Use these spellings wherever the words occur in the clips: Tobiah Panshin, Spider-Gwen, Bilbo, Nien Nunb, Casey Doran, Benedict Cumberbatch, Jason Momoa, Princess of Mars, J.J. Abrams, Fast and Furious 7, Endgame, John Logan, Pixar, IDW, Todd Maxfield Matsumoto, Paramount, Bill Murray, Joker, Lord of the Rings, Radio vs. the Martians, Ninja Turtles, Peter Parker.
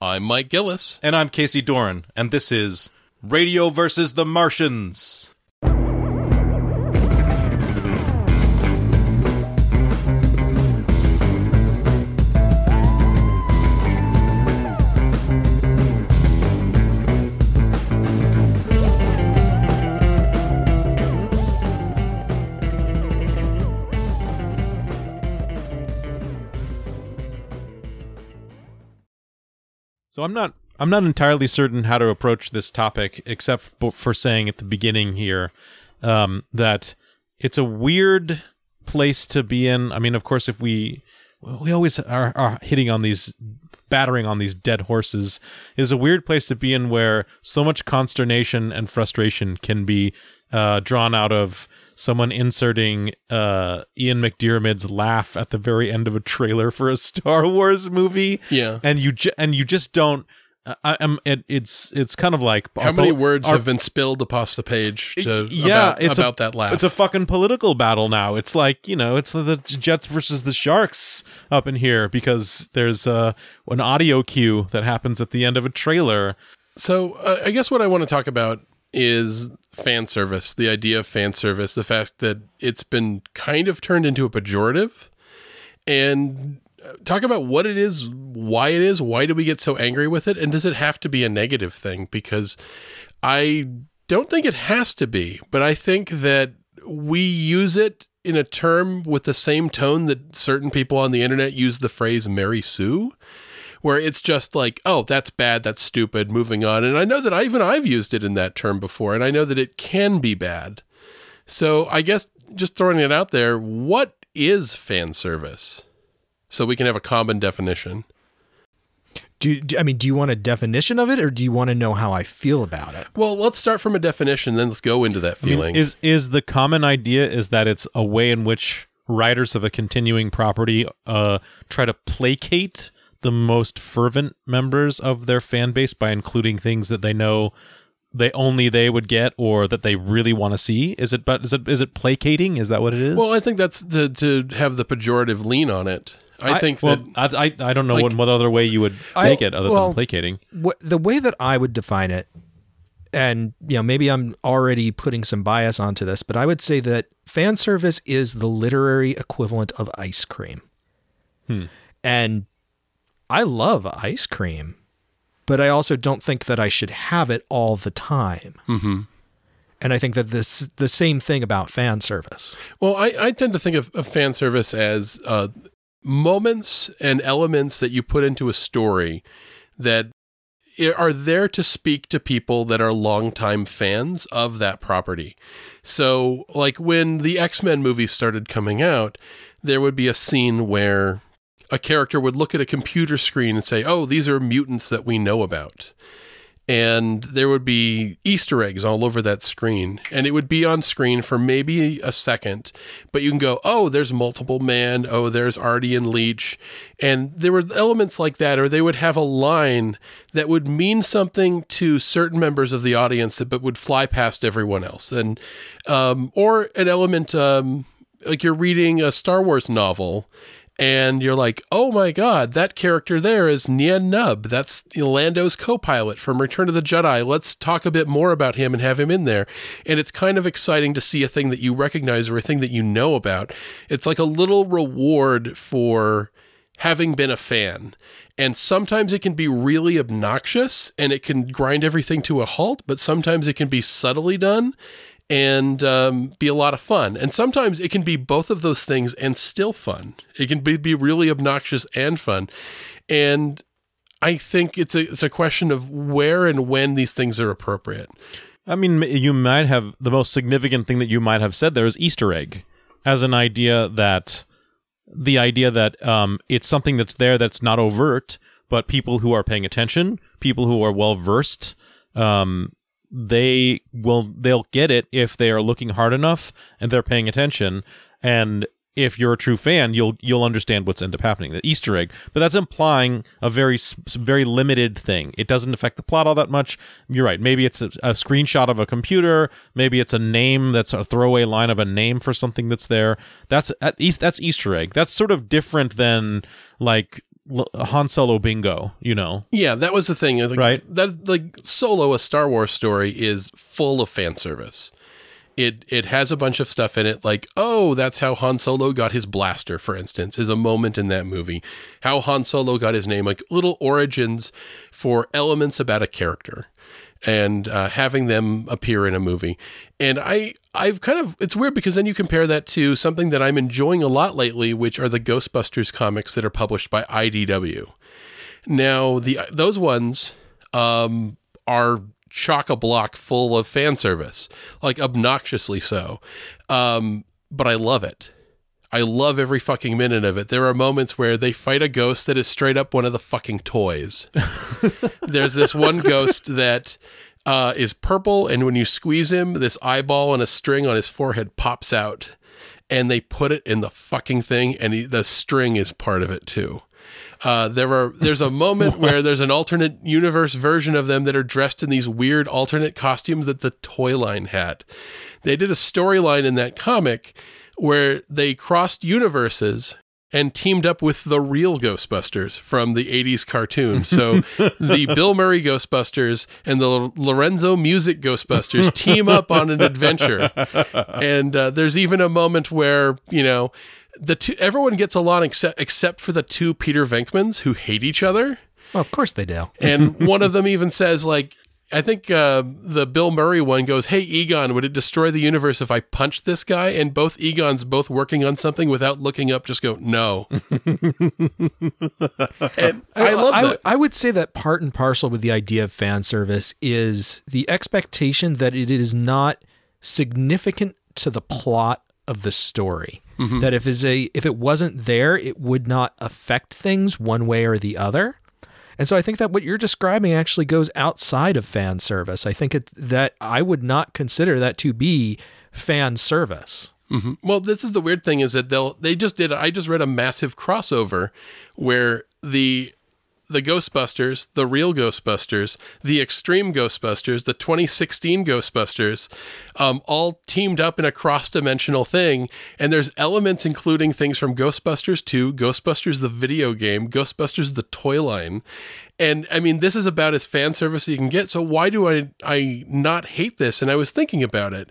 I'm Mike Gillis. And I'm Casey Doran, and this is Radio vs. the Martians. So I'm not entirely certain how to approach this topic, except for saying at the beginning here that it's a weird place to be in. I mean, of course, if we always are battering on these dead horses, it is a weird place to be in where so much consternation and frustration can be drawn out of someone inserting Ian McDiarmid's laugh at the very end of a trailer for a Star Wars movie. Yeah, and you just don't. It's kind of like how many words have been spilled across the page about that laugh. It's a fucking political battle now. It's like, you know, it's the Jets versus the Sharks up in here because there's an audio cue that happens at the end of a trailer. So I guess what I want to talk about is fan service, the idea of fan service, the fact that it's been kind of turned into a pejorative, and talk about what it is, why do we get so angry with it, and does it have to be a negative thing? Because I don't think it has to be, but I think that we use it in a term with the same tone that certain people on the internet use the phrase Mary Sue, where it's just like, oh, that's bad, that's stupid, moving on. And I know that I've used it in that term before, and I know that it can be bad. So I guess just throwing it out there, what is fan service? So we can have a common definition. Do you want a definition of it, or do you want to know how I feel about it? Well, let's start from a definition, then let's go into that feeling. I mean, is the common idea is that it's a way in which writers of a continuing property try to placate the most fervent members of their fan base by including things that they know they would get or that they really want to see? Is it placating? Is that what it is? Well, I think that's to have the pejorative lean on it. I don't know what other way you would take it other than placating. The way that I would define it, and you know, maybe I'm already putting some bias onto this, but I would say that fan service is the literary equivalent of ice cream. And I love ice cream, but I also don't think that I should have it all the time. Mm-hmm. And I think that this the same thing about fan service. Well, I tend to think of fan service as moments and elements that you put into a story that are there to speak to people that are longtime fans of that property. So, like when the X-Men movies started coming out, there would be a scene where a character would look at a computer screen and say, oh, these are mutants that we know about. And there would be Easter eggs all over that screen. And it would be on screen for maybe a second. But you can go, oh, there's Multiple Man. Oh, there's Artie and Leech. And there were elements like that. Or they would have a line that would mean something to certain members of the audience, but would fly past everyone else. And or an element, like you're reading a Star Wars novel, and you're like, oh my god, that character there is Nien Nunb. That's Lando's co-pilot from Return of the Jedi. Let's talk a bit more about him and have him in there. And it's kind of exciting to see a thing that you recognize or a thing that you know about. It's like a little reward for having been a fan. And sometimes it can be really obnoxious and it can grind everything to a halt, but sometimes it can be subtly done and be a lot of fun. And sometimes it can be both of those things and still fun. It can be really obnoxious and fun. And I think it's a question of where and when these things are appropriate. I mean, you might have the most significant thing that you might have said there is Easter egg as an idea that it's something that's there that's not overt, but people who are paying attention, people who are well versed, they'll get it if they are looking hard enough and they're paying attention. And if you're a true fan, you'll understand what's end up happening, the Easter egg. But that's implying a very, very limited thing. It doesn't affect the plot all that much. You're right. Maybe it's a screenshot of a computer. Maybe it's a name that's a throwaway line of a name for something that's there. That's Easter egg. That's sort of different than like Han Solo bingo, you know? Yeah, that was the thing. Like, right? That, like, Solo, a Star Wars story, is full of fan service. It has a bunch of stuff in it, like, oh, that's how Han Solo got his blaster, for instance, is a moment in that movie. How Han Solo got his name, like little origins for elements about a character, and having them appear in a movie. And I've kind of, it's weird because then you compare that to something that I'm enjoying a lot lately, which are the Ghostbusters comics that are published by IDW. Now, those ones are chock-a-block full of fan service, like obnoxiously so. But I love it. I love every fucking minute of it. There are moments where they fight a ghost that is straight up one of the fucking toys. There's this one ghost that is purple, and when you squeeze him, this eyeball and a string on his forehead pops out, and they put it in the fucking thing, and the string is part of it too. There's a moment where there's an alternate universe version of them that are dressed in these weird alternate costumes that the toy line had. They did a storyline in that comic where they crossed universes and teamed up with the real Ghostbusters from the 80s cartoon. So the Bill Murray Ghostbusters and the Lorenzo Music Ghostbusters team up on an adventure. And there's even a moment where, you know, everyone gets along except for the two Peter Venkmans who hate each other. Well, of course they do. And one of them even says, like, I think the Bill Murray one goes, "Hey, Egon, would it destroy the universe if I punched this guy?" And both Egons, both working on something without looking up, just go, "No." And I love that. I would say that part and parcel with the idea of fan service is the expectation that it is not significant to the plot of the story. Mm-hmm. That if it wasn't there, it would not affect things one way or the other. And so I think that what you're describing actually goes outside of fan service. I think that I would not consider that to be fan service. Mm-hmm. Well, this is the weird thing, is that I just read a massive crossover where the Ghostbusters, the real Ghostbusters, the Extreme Ghostbusters, the 2016 Ghostbusters, all teamed up in a cross-dimensional thing. And there's elements including things from Ghostbusters 2, Ghostbusters the video game, Ghostbusters the toy line. And, I mean, this is about as fan service as you can get, so why do I not hate this? And I was thinking about it.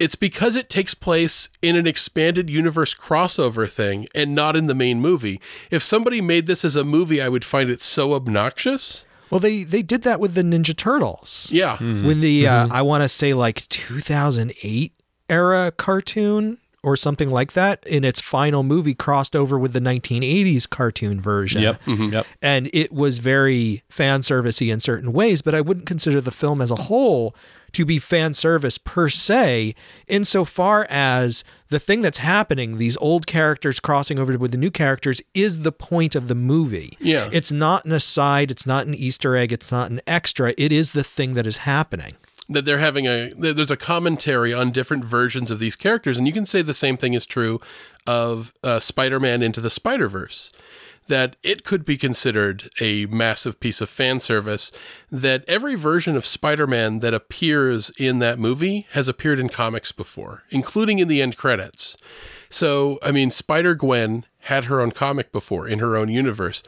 It's because it takes place in an expanded universe crossover thing and not in the main movie. If somebody made this as a movie, I would find it so obnoxious. Well, they did that with the Ninja Turtles. Yeah. Mm-hmm. When the, I want to say like 2008 era cartoon or something like that, in its final movie crossed over with the 1980s cartoon version. Yep. Mm-hmm. Yep. And it was very fan servicey in certain ways, but I wouldn't consider the film as a whole to be fan service per se, insofar as the thing that's happening, these old characters crossing over with the new characters, is the point of the movie. Yeah. It's not an aside. It's not an Easter egg. It's not an extra. It is the thing that is happening. That they're having there's a commentary on different versions of these characters. And you can say the same thing is true of Spider-Man Into the Spider-Verse, that it could be considered a massive piece of fan service, that every version of Spider-Man that appears in that movie has appeared in comics before, including in the end credits. So, I mean, Spider-Gwen had her own comic before in her own universe.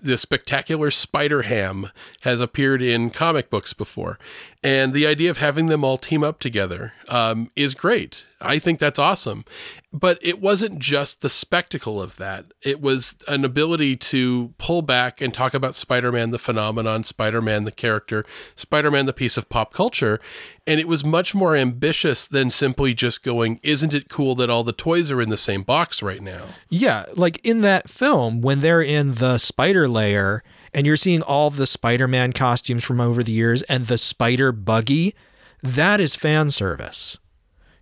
The spectacular Spider-Ham has appeared in comic books before. And the idea of having them all team up together is great. I think that's awesome. But it wasn't just the spectacle of that. It was an ability to pull back and talk about Spider-Man, the phenomenon, Spider-Man, the character, Spider-Man, the piece of pop culture. And it was much more ambitious than simply just going, isn't it cool that all the toys are in the same box right now? Yeah. Like in that film, when they're in the spider lair and you're seeing all of the Spider-Man costumes from over the years and the spider buggy, that is fan service.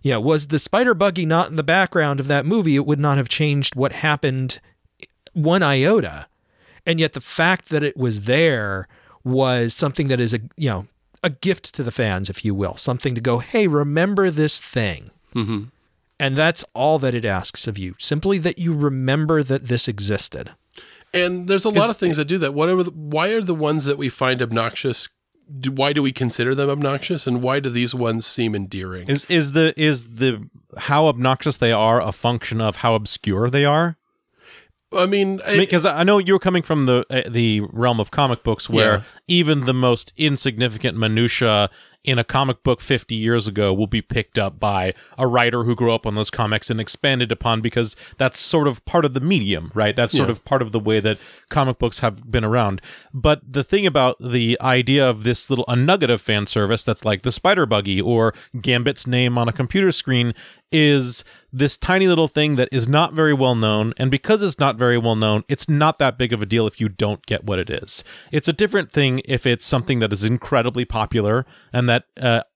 Yeah. Was the spider buggy not in the background of that movie, it would not have changed what happened one iota. And yet the fact that it was there was something that is a gift to the fans, if you will, something to go, hey, remember this thing. Mm-hmm. And that's all that it asks of you. Simply that you remember that this existed. And there's a lot of things that do that. Why are the ones that we find obnoxious? Why do we consider them obnoxious, and why do these ones seem endearing? Is the how obnoxious they are a function of how obscure they are? I mean, because I know you're coming from the realm of comic books, where even the most insignificant minutia in a comic book 50 years ago will be picked up by a writer who grew up on those comics and expanded upon, because that's sort of part of the medium, right? That's sort of part of the way that comic books have been around. But the thing about the idea of this little nugget of fan service that's like the spider buggy or Gambit's name on a computer screen is this tiny little thing that is not very well known. And because it's not very well known, it's not that big of a deal if you don't get what it is. It's a different thing if it's something that is incredibly popular and that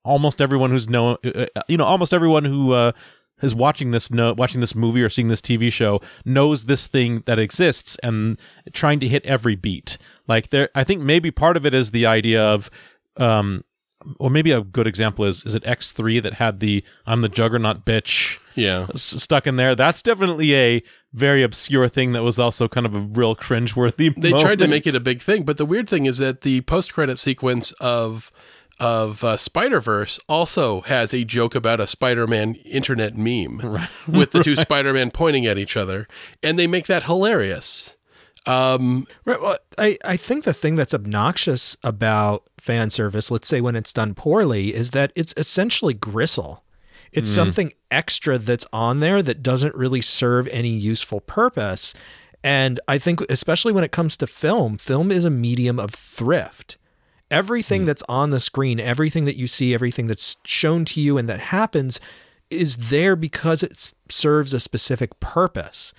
almost everyone who's almost everyone who is watching this movie or seeing this TV show knows this thing that exists, and trying to hit every beat. Like there, I think maybe part of it is the idea of, or maybe a good example is it X3 that had the "I'm the Juggernaut, bitch" stuck in there? That's definitely a very obscure thing that was also kind of a real cringeworthy. They tried to make it a big thing, but the weird thing is that the post-credit sequence of Spider-Verse also has a joke about a Spider-Man internet meme with the two Spider-Man pointing at each other, and they make that hilarious. Well, I think the thing that's obnoxious about fan service, let's say when it's done poorly, is that it's essentially gristle. It's something extra that's on there that doesn't really serve any useful purpose. And I think especially when it comes to film is a medium of thrift. Everything that's on the screen, everything that you see, everything that's shown to you and that happens is there because it serves a specific purpose.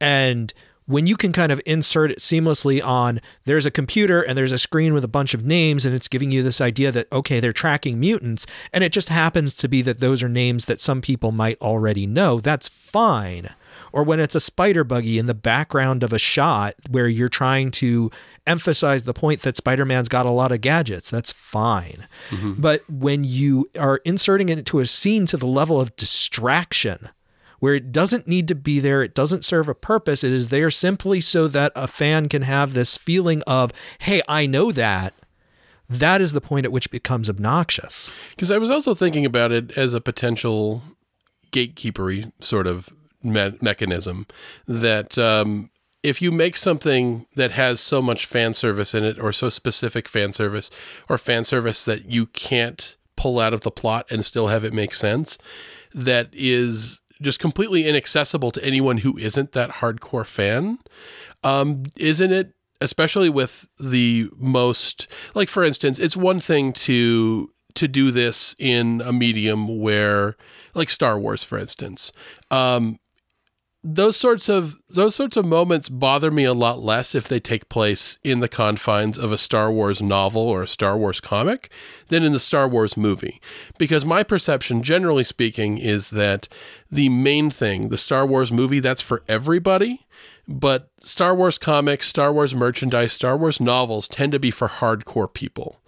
And when you can kind of insert it seamlessly on, there's a computer and there's a screen with a bunch of names, and it's giving you this idea that, okay, they're tracking mutants, and it just happens to be that those are names that some people might already know, that's fine. Or when it's a spider buggy in the background of a shot where you're trying to emphasize the point that Spider-Man's got a lot of gadgets, that's fine. Mm-hmm. But when you are inserting it into a scene to the level of distraction, where it doesn't need to be there, it doesn't serve a purpose, it is there simply so that a fan can have this feeling of, hey, I know that, that is the point at which it becomes obnoxious. Because I was also thinking about it as a potential gatekeepery sort of mechanism, that if you make something that has so much fan service in it, or so specific fan service, or fan service that you can't pull out of the plot and still have it make sense, that is just completely inaccessible to anyone who isn't that hardcore fan. Isn't it, especially with the most, like, for instance, it's one thing to do this in a medium where, like Star Wars, for instance, those sorts of moments bother me a lot less if they take place in the confines of a Star Wars novel or a Star Wars comic than in the Star Wars movie. Because my perception, generally speaking, is that the main thing, the Star Wars movie, that's for everybody. But Star Wars comics, Star Wars merchandise, Star Wars novels tend to be for hardcore people.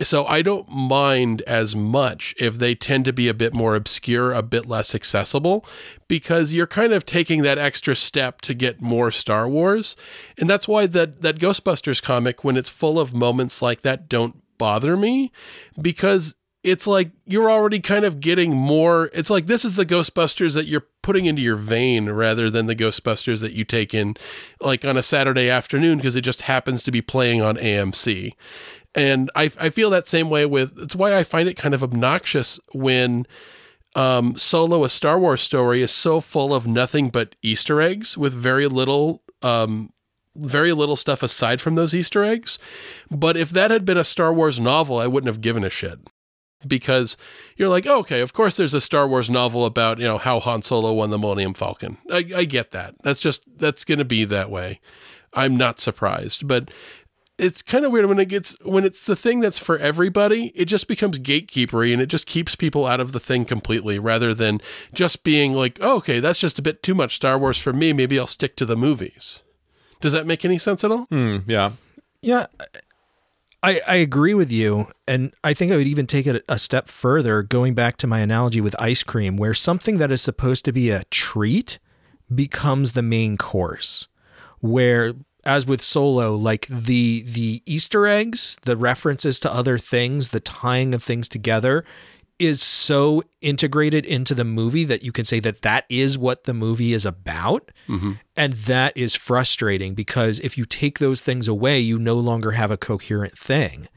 So I don't mind as much if they tend to be a bit more obscure, a bit less accessible, because you're kind of taking that extra step to get more Star Wars. And that's why that Ghostbusters comic, when it's full of moments like that, don't bother me, because it's like you're already kind of getting more. It's like this is the Ghostbusters that you're putting into your vein rather than the Ghostbusters that you take in like on a Saturday afternoon because it just happens to be playing on AMC. And I feel that same way with, it's why I find it kind of obnoxious when Solo, a Star Wars story, is so full of nothing but Easter eggs with very little stuff aside from those Easter eggs. But if that had been a Star Wars novel, I wouldn't have given a shit. Because you're like, oh, okay, of course there's a Star Wars novel about, you know, how Han Solo won the Millennium Falcon. I get that. That's going to be that way. I'm not surprised. But it's kind of weird when it's the thing that's for everybody, it just becomes gatekeepery and it just keeps people out of the thing completely rather than just being like, oh, okay, that's just a bit too much Star Wars for me. Maybe I'll stick to the movies. Does that make any sense at all? Yeah. Yeah. I agree with you. And I think I would even take it a step further, going back to my analogy with ice cream, where something that is supposed to be a treat becomes the main course, where, as with Solo, like the Easter eggs, the references to other things, the tying of things together is so integrated into the movie that you can say that that is what the movie is about. Mm-hmm. And that is frustrating, because if you take those things away, you no longer have a coherent thing.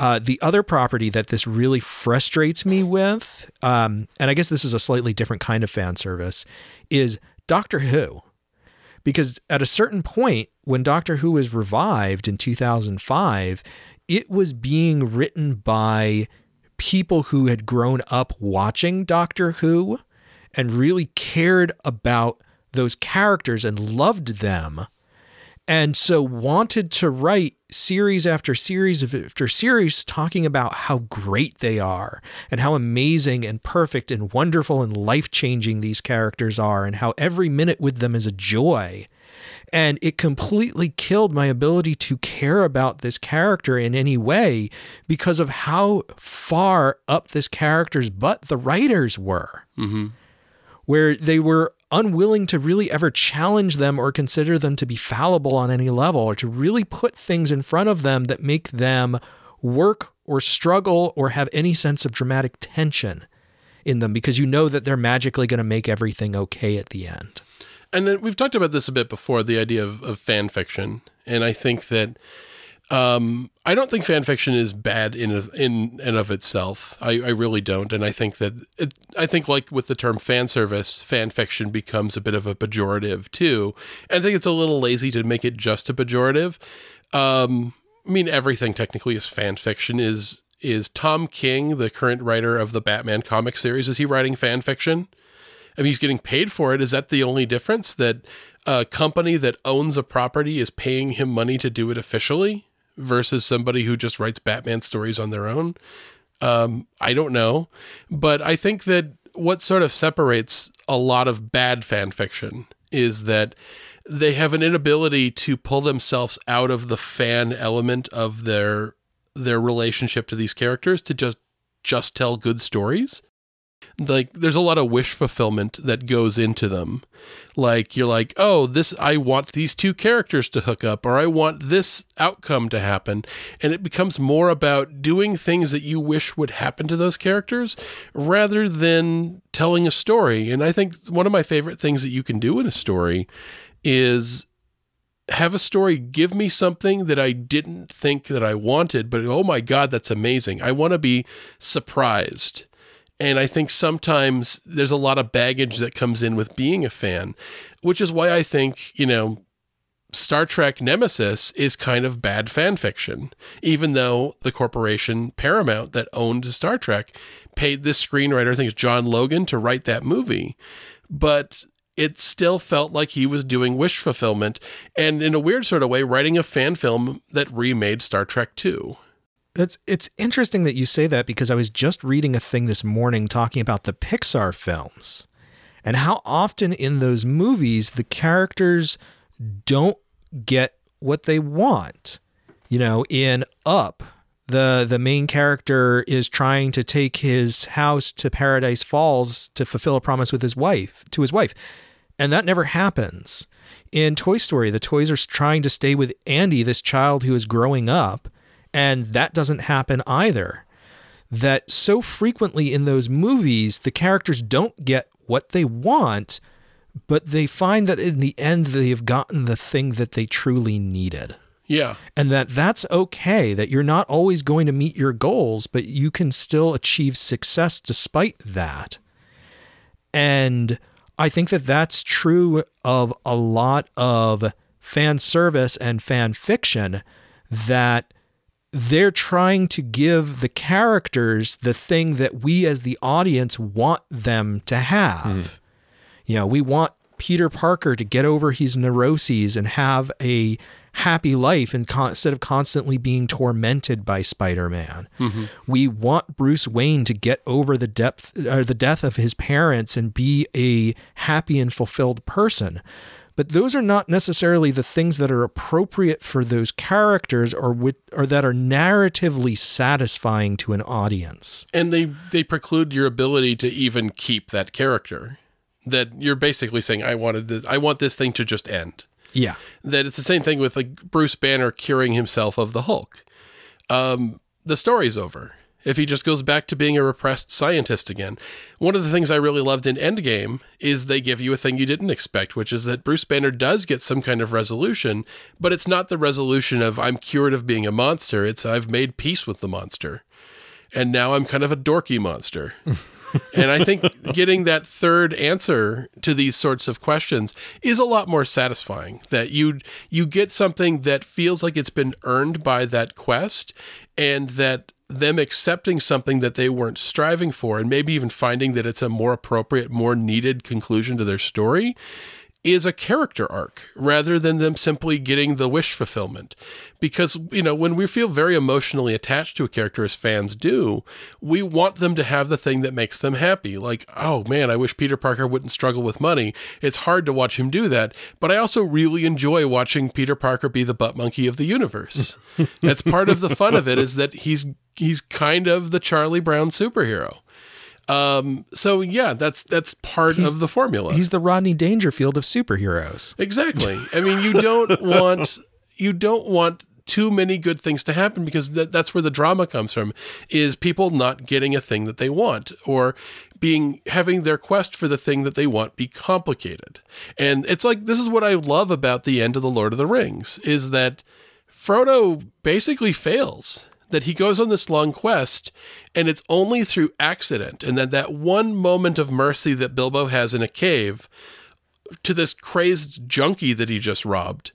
The other property that this really frustrates me with, and I guess this is a slightly different kind of fan service, is Doctor Who. Because at a certain point, when Doctor Who was revived in 2005, it was being written by people who had grown up watching Doctor Who and really cared about those characters and loved them. And so wanted to write series after series after series talking about how great they are and how amazing and perfect and wonderful and life-changing these characters are and how every minute with them is a joy. And it completely killed my ability to care about this character in any way because of how far up this character's butt the writers were, mm-hmm. where they were unwilling to really ever challenge them or consider them to be fallible on any level, or to really put things in front of them that make them work or struggle or have any sense of dramatic tension in them, because you know that they're magically going to make everything okay at the end. And we've talked about this a bit before, the idea of fan fiction. And I think that I don't think fan fiction is bad in and of itself. I really don't. And I think that like with the term fan service, fan fiction becomes a bit of a pejorative too. And I think it's a little lazy to make it just a pejorative. I mean, everything technically is fan fiction. Is Tom King, the current writer of the Batman comic series, is he writing fan fiction? I mean, he's getting paid for it. Is that the only difference, that a company that owns a property is paying him money to do it officially versus somebody who just writes Batman stories on their own? I don't know. But I think that what sort of separates a lot of bad fan fiction is that they have an inability to pull themselves out of the fan element of their relationship to these characters to just tell good stories. Like, there's a lot of wish fulfillment that goes into them. Like, you're like, oh, this, I want these two characters to hook up, or I want this outcome to happen. And it becomes more about doing things that you wish would happen to those characters rather than telling a story. And I think one of my favorite things that you can do in a story is have a story give me something that I didn't think that I wanted, but oh my God, that's amazing. I want to be surprised. And I think sometimes there's a lot of baggage that comes in with being a fan, which is why I think, you know, Star Trek Nemesis is kind of bad fan fiction, even though the corporation Paramount that owned Star Trek paid this screenwriter, I think it's John Logan, to write that movie. But it still felt like he was doing wish fulfillment and, in a weird sort of way, writing a fan film that remade Star Trek II. It's interesting that you say that, because I was just reading a thing this morning talking about the Pixar films and how often in those movies the characters don't get what they want. You know, in Up, the main character is trying to take his house to Paradise Falls to fulfill a promise with his wife. And that never happens. In Toy Story, the toys are trying to stay with Andy, this child who is growing up. And that doesn't happen either. That so frequently in those movies, the characters don't get what they want, but they find that in the end, they have gotten the thing that they truly needed. Yeah. And that's okay, that you're not always going to meet your goals, but you can still achieve success despite that. And I think that that's true of a lot of fan service and fan fiction, that they're trying to give the characters the thing that we as the audience want them to have. Mm. You know, we want Peter Parker to get over his neuroses and have a happy life instead of constantly being tormented by Spider-Man. Mm-hmm. We want Bruce Wayne to get over the death of his parents and be a happy and fulfilled person. But those are not necessarily the things that are appropriate for those characters or that are narratively satisfying to an audience. And they preclude your ability to even keep that character. That you're basically saying, I want this thing to just end. Yeah. That it's the same thing with, like, Bruce Banner curing himself of the Hulk. The story's over. if he just goes back to being a repressed scientist again. One of the things I really loved in Endgame is they give you a thing you didn't expect, which is that Bruce Banner does get some kind of resolution, but it's not the resolution of I'm cured of being a monster. It's I've made peace with the monster. And now I'm kind of a dorky monster. And I think getting that third answer to these sorts of questions is a lot more satisfying, that you get something that feels like it's been earned by that quest, and that them accepting something that they weren't striving for, and maybe even finding that it's a more appropriate, more needed conclusion to their story, is a character arc rather than them simply getting the wish fulfillment. Because, you know, when we feel very emotionally attached to a character, as fans do, we want them to have the thing that makes them happy. Like, oh man, I wish Peter Parker wouldn't struggle with money. It's hard to watch him do that. But I also really enjoy watching Peter Parker be the butt monkey of the universe. That's part of the fun of it, is that he's kind of the Charlie Brown superhero. So yeah, that's part of the formula. He's the Rodney Dangerfield of superheroes. Exactly. I mean, you don't want too many good things to happen, because that's where the drama comes from, is people not getting a thing that they want, or having their quest for the thing that they want be complicated. And it's like, this is what I love about the end of The Lord of the Rings, is that Frodo basically fails. That he goes on this long quest, and it's only through accident, and that one moment of mercy that Bilbo has in a cave to this crazed junkie that he just robbed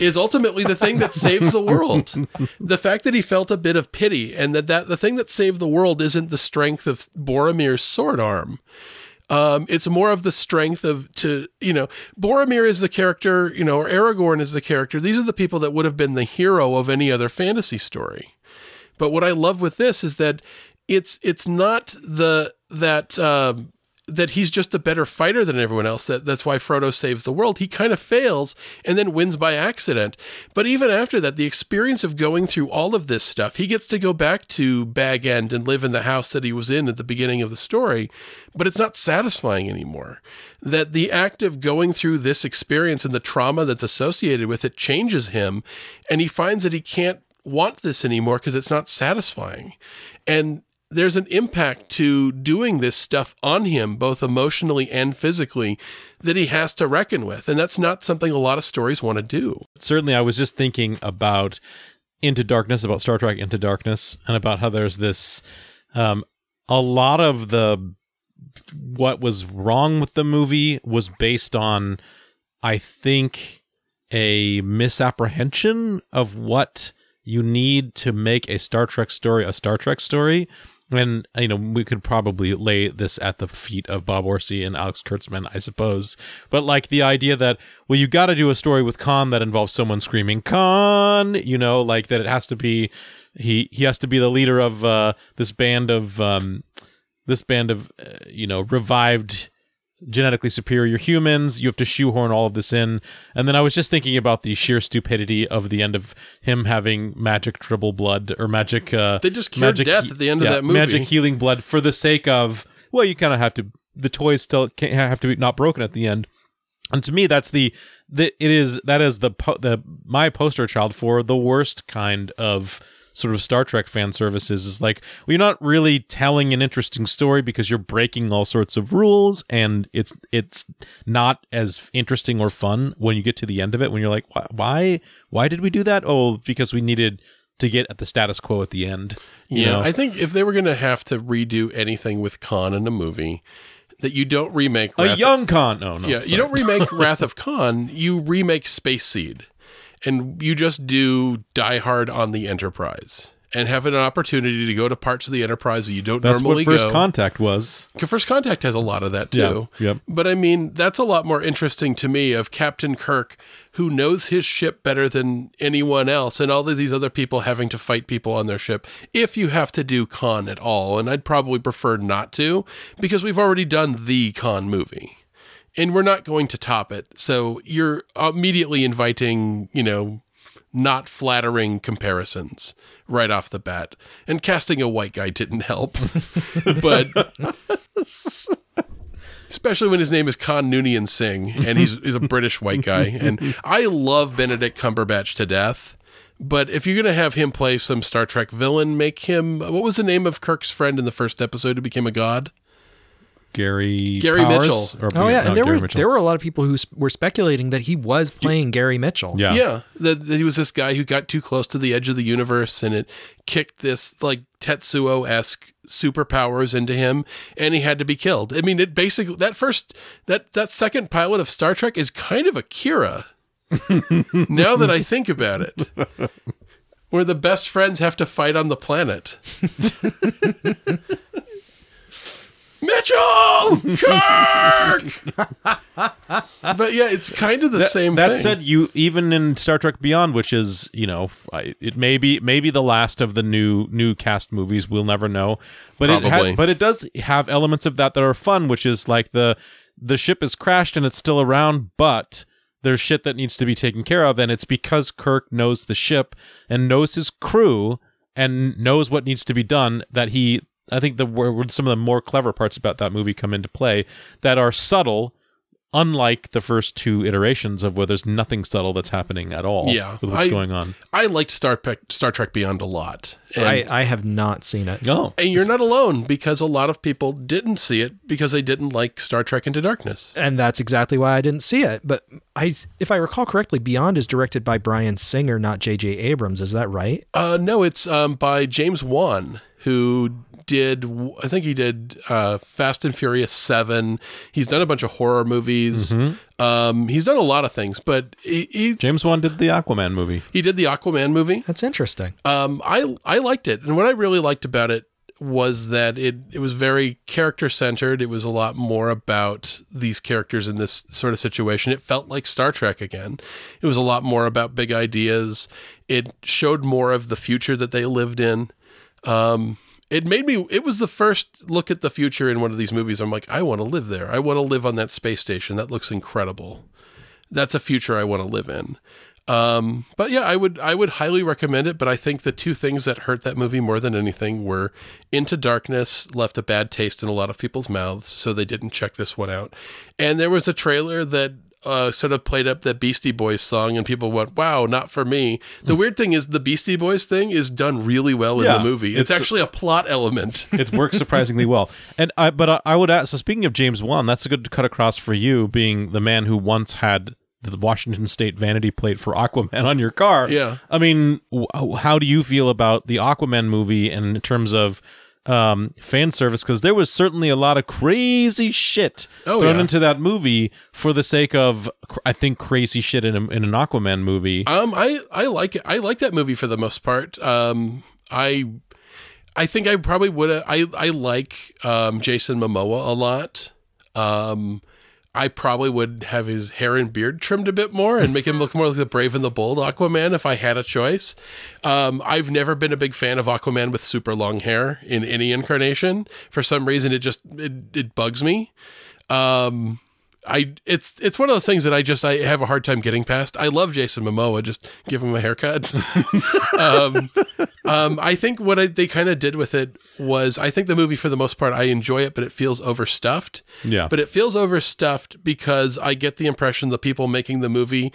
is ultimately the thing that saves the world. The fact that he felt a bit of pity, and that the thing that saved the world isn't the strength of Boromir's sword arm. It's more of the strength of Boromir is the character, you know, or Aragorn is the character. These are the people that would have been the hero of any other fantasy story. But what I love with this is that it's not that he's just a better fighter than everyone else. That's why Frodo saves the world. He kind of fails and then wins by accident. But even after that, the experience of going through all of this stuff, he gets to go back to Bag End and live in the house that he was in at the beginning of the story, but it's not satisfying anymore. That the act of going through this experience and the trauma that's associated with it changes him, and he finds that he can't want this anymore because it's not satisfying. And there's an impact to doing this stuff on him, both emotionally and physically, that he has to reckon with. And that's not something a lot of stories want to do. Certainly, I was just thinking about Star Trek Into Darkness, and about how there's this, a lot of what was wrong with the movie was based on, I think, a misapprehension of what you need to make a Star Trek story. And, you know, we could probably lay this at the feet of Bob Orsi and Alex Kurtzman, I suppose. But, like, the idea that, well, you got to do a story with Khan that involves someone screaming, Khan! You know, like, that it has to be... He has to be the leader of this band of revived, genetically superior humans. You have to shoehorn all of this in. And then I was just thinking about the sheer stupidity of the end of him having magic dribble blood, or magic... they just cured death at the end of that movie. Magic healing blood for the sake of, well, you kind of have to... The toys still have to be not broken at the end. And to me, that's my poster child for the worst kind of sort of Star Trek fan services, is like, well, you're not really telling an interesting story because you're breaking all sorts of rules, and it's not as interesting or fun when you get to the end of it, when you're like, why did we do that? Oh, because we needed to get at the status quo at the end. You know? I think if they were going to have to redo anything with Khan in a movie, that you don't remake Khan. Oh, no. Yeah, sorry. You don't remake Wrath of Khan, you remake Space Seed. And you just do Die Hard on the Enterprise, and have an opportunity to go to parts of the Enterprise that you don't normally go. That's what First Contact was. First Contact has a lot of that, too. Yeah, yep. But, I mean, that's a lot more interesting to me, of Captain Kirk, who knows his ship better than anyone else, and all of these other people having to fight people on their ship, if you have to do Khan at all. And I'd probably prefer not to, because we've already done the Khan movie. And we're not going to top it. So you're immediately inviting, you know, not flattering comparisons right off the bat. And casting a white guy didn't help. But especially when his name is Khan Noonien Singh, and he's a British white guy. And I love Benedict Cumberbatch to death. But if you're going to have him play some Star Trek villain, make him... What was the name of Kirk's friend in the first episode who became a god? Gary Mitchell. There were a lot of people who were speculating that he was playing Gary Mitchell. Yeah. That he was this guy who got too close to the edge of the universe, and it kicked this like Tetsuo-esque superpowers into him, and he had to be killed. I mean, it basically that second pilot of Star Trek is kind of Akira. Now that I think about it, where the best friends have to fight on the planet. Mitchell! Kirk! But yeah, it's kind of the same thing. That said, even in Star Trek Beyond, which is, you know, it may be the last of the new cast movies, we'll never know. But it does have elements of that are fun, which is like the ship is crashed and it's still around, but there's shit that needs to be taken care of, and it's because Kirk knows the ship and knows his crew and knows what needs to be done that he... I think some of the more clever parts about that movie come into play that are subtle, unlike the first two iterations of where there's nothing subtle that's happening at all with what's going on. I liked Star Trek Beyond a lot. And I have not seen it. No. And you're not alone, because a lot of people didn't see it because they didn't like Star Trek Into Darkness. And that's exactly why I didn't see it. But if I recall correctly, Beyond is directed by Bryan Singer, not J.J. Abrams. Is that right? No, it's by James Wan, who... I think he did Fast and Furious 7. He's done a bunch of horror movies. Mm-hmm. He's done a lot of things, but James Wan did the Aquaman movie. He did the Aquaman movie. That's interesting. I liked it, and what I really liked about it was that it was very character centered. It was a lot more about these characters in this sort of situation. It felt like Star Trek again. It was a lot more about big ideas. It showed more of the future that they lived in. It was the first look at the future in one of these movies. I'm like, I want to live there. I want to live on that space station. That looks incredible. That's a future I want to live in. But yeah, I would highly recommend it. But I think the two things that hurt that movie more than anything were Into Darkness left a bad taste in a lot of people's mouths, so they didn't check this one out. And there was a trailer that sort of played up that Beastie Boys song, and people went, wow, not for me. The weird thing is the Beastie Boys thing is done really well in the movie. It's actually a plot element. It works surprisingly well. But I would ask, so speaking of James Wan, that's a good cut across for you, being the man who once had the Washington State vanity plate for Aquaman on your car. Yeah. I mean, how do you feel about the Aquaman movie in terms of fan service, because there was certainly a lot of crazy shit thrown into that movie for the sake of, I think, crazy shit in an Aquaman movie. I like it. I like that movie for the most part. I think I probably would have. I like Jason Momoa a lot. I probably would have his hair and beard trimmed a bit more and make him look more like the brave and the bold Aquaman if I had a choice. I've never been a big fan of Aquaman with super long hair in any incarnation. For some reason, it bugs me. It's one of those things that I have a hard time getting past. I love Jason Momoa. Just give him a haircut. I think what they kind of did with it was, I think the movie for the most part, I enjoy it, but it feels overstuffed. Yeah. But it feels overstuffed because I get the impression the people making the movie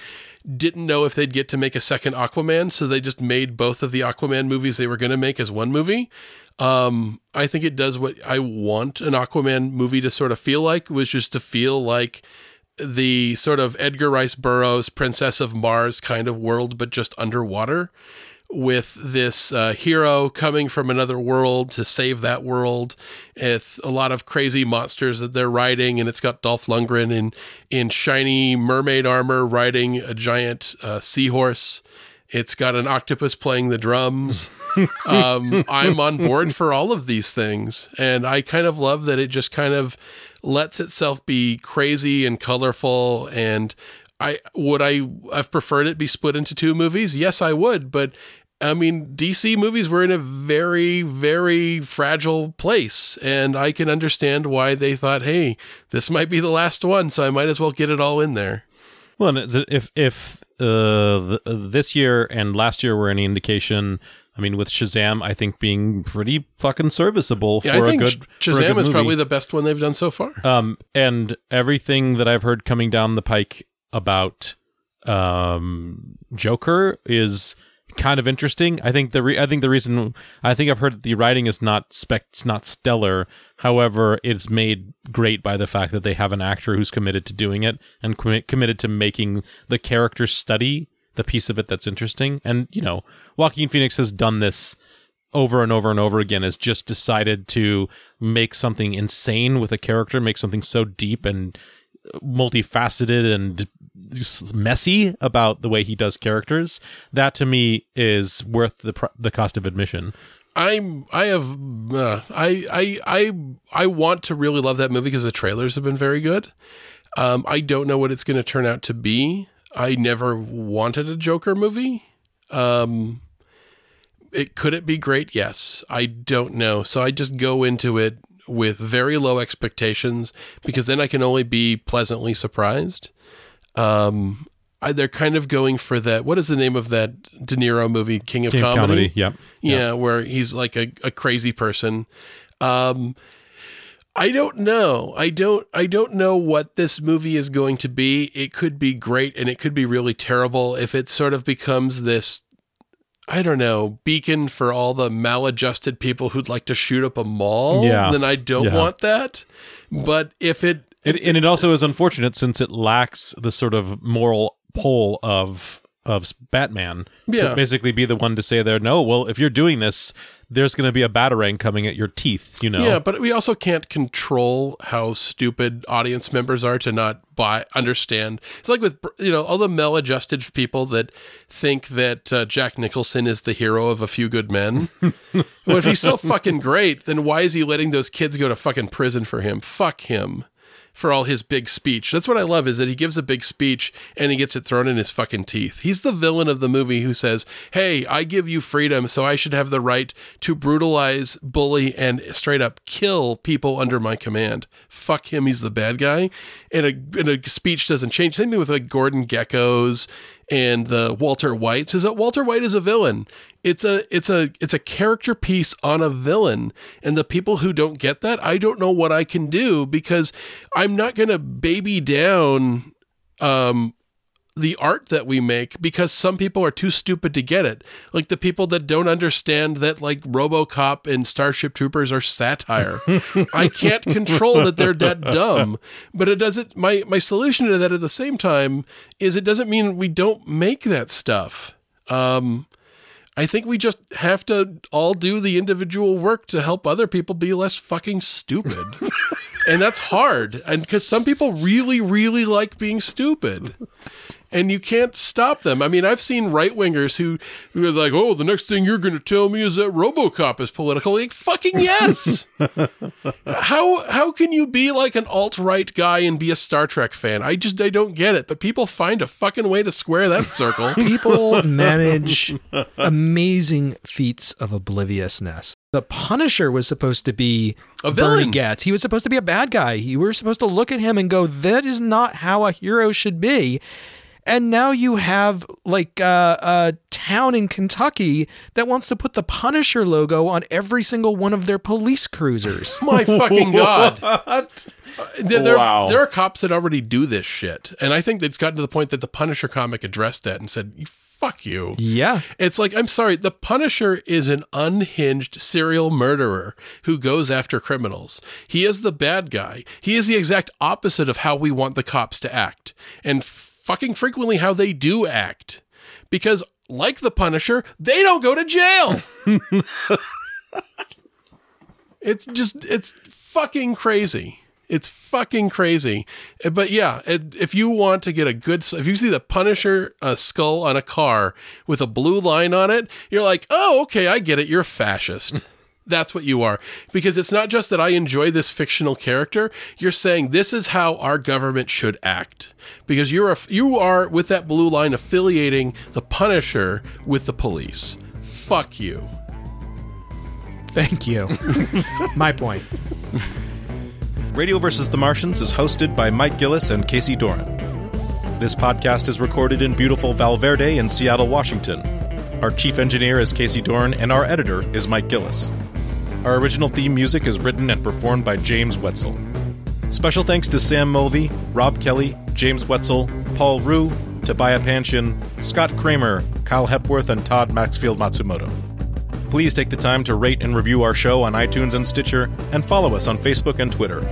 didn't know if they'd get to make a second Aquaman. So they just made both of the Aquaman movies they were going to make as one movie. I think it does what I want an Aquaman movie to sort of feel like, which is to feel like the sort of Edgar Rice Burroughs, Princess of Mars kind of world, but just underwater, with this hero coming from another world to save that world, with a lot of crazy monsters that they're riding, and it's got Dolph Lundgren in shiny mermaid armor riding a giant seahorse. It's got an octopus playing the drums. I'm on board for all of these things, and I kind of love that it just kind of lets itself be crazy and colorful. And I've preferred it be split into two movies. Yes, I would, but I mean, DC movies were in a very, very fragile place, and I can understand why they thought, hey, this might be the last one, so I might as well get it all in there. Well, and if this year and last year were any indication, I mean, with Shazam, I think being pretty fucking serviceable for a good Shazam is probably the best one they've done so far. And everything that I've heard coming down the pike about Joker is kind of interesting. I think I've heard that the writing is not stellar. However, it's made great by the fact that they have an actor who's committed to doing it and committed to making the character study the piece of it that's interesting. And, you know, Joaquin Phoenix has done this over and over and over again, has just decided to make something insane with a character, make something so deep and multifaceted and messy about the way he does characters. That to me is worth the cost of admission. I want to really love that movie because the trailers have been very good. I don't know what it's going to turn out to be. I never wanted a Joker movie. Could it be great? Yes. I don't know. So I just go into it with very low expectations because then I can only be pleasantly surprised. They're kind of going for that. What is the name of that De Niro movie? King of Comedy. Yeah. Where he's like a crazy person. I don't know. I don't know what this movie is going to be. It could be great and it could be really terrible if it sort of becomes this, I don't know, beacon for all the maladjusted people who'd like to shoot up a mall. Yeah. Then I don't want that. But if it also is unfortunate since it lacks the sort of moral pull of Batman to basically be the one to say there, no, well, if you're doing this, there's going to be a batarang coming at your teeth, you know? Yeah, but we also can't control how stupid audience members are to not understand. It's like with, you know, all the maladjusted people that think that Jack Nicholson is the hero of A Few Good Men. Well, if he's so fucking great, then why is he letting those kids go to fucking prison for him? Fuck him. For all his big speech. That's what I love, is that he gives a big speech and he gets it thrown in his fucking teeth. He's the villain of the movie who says, hey, I give you freedom, so I should have the right to brutalize, bully, and straight up kill people under my command. Fuck him, he's the bad guy. And a speech doesn't change. Same thing with like Gordon Gekko's and the Walter Whites, is that Walter White is a villain. It's a character piece on a villain. And the people who don't get that, I don't know what I can do, because I'm not going to baby down the art that we make because some people are too stupid to get it. Like the people that don't understand that like RoboCop and Starship Troopers are satire. I can't control that they're that dumb, but it doesn't, my solution to that at the same time is it doesn't mean we don't make that stuff. I think we just have to all do the individual work to help other people be less fucking stupid. And that's hard. And because some people really, really like being stupid. And you can't stop them. I mean, I've seen right-wingers who are like, oh, the next thing you're going to tell me is that RoboCop is political. Like, fucking yes! How can you be like an alt-right guy and be a Star Trek fan? I don't get it. But people find a fucking way to square that circle. People manage amazing feats of obliviousness. The Punisher was supposed to be a villain. Bernie Getz. He was supposed to be a bad guy. You were supposed to look at him and go, that is not how a hero should be. And now you have like a town in Kentucky that wants to put the Punisher logo on every single one of their police cruisers. My fucking God. Wow. There are cops that already do this shit. And I think it's gotten to the point that the Punisher comic addressed that and said, fuck you. Yeah. It's like, I'm sorry, the Punisher is an unhinged serial murderer who goes after criminals. He is the bad guy. He is the exact opposite of how we want the cops to act. And fucking frequently how they do act, because like the Punisher, they don't go to jail. It's fucking crazy. It's fucking crazy. But yeah, if you want to get if you see the Punisher skull on a car with a blue line on it, you're like, oh, okay, I get it. You're a fascist. That's what you are. Because it's not just that I enjoy this fictional character. You're saying this is how our government should act. Because you are with that blue line affiliating the Punisher with the police. Fuck you. Thank you. My point. Radio vs. the Martians is hosted by Mike Gillis and Casey Doran. This podcast is recorded in beautiful Val Verde in Seattle, Washington. Our chief engineer is Casey Doran, and our editor is Mike Gillis. Our original theme music is written and performed by James Wetzel. Special thanks to Sam Mulvey, Rob Kelly, James Wetzel, Paul Rue, Tobiah Panshin, Scott Kramer, Kyle Hepworth, and Todd Maxfield Matsumoto. Please take the time to rate and review our show on iTunes and Stitcher, and follow us on Facebook and Twitter.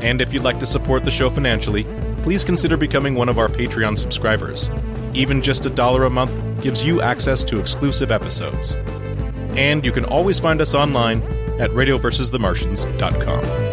And if you'd like to support the show financially, please consider becoming one of our Patreon subscribers. Even just $1 a month gives you access to exclusive episodes. And you can always find us online at RadioVsTheMartians.com.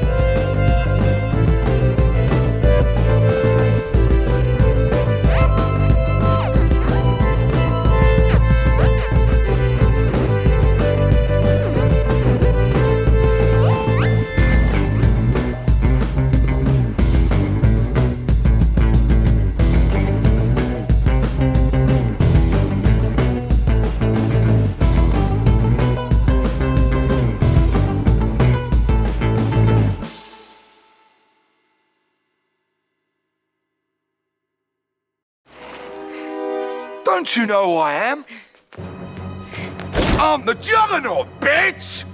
Don't you know who I am? I'm the Juggernaut, bitch!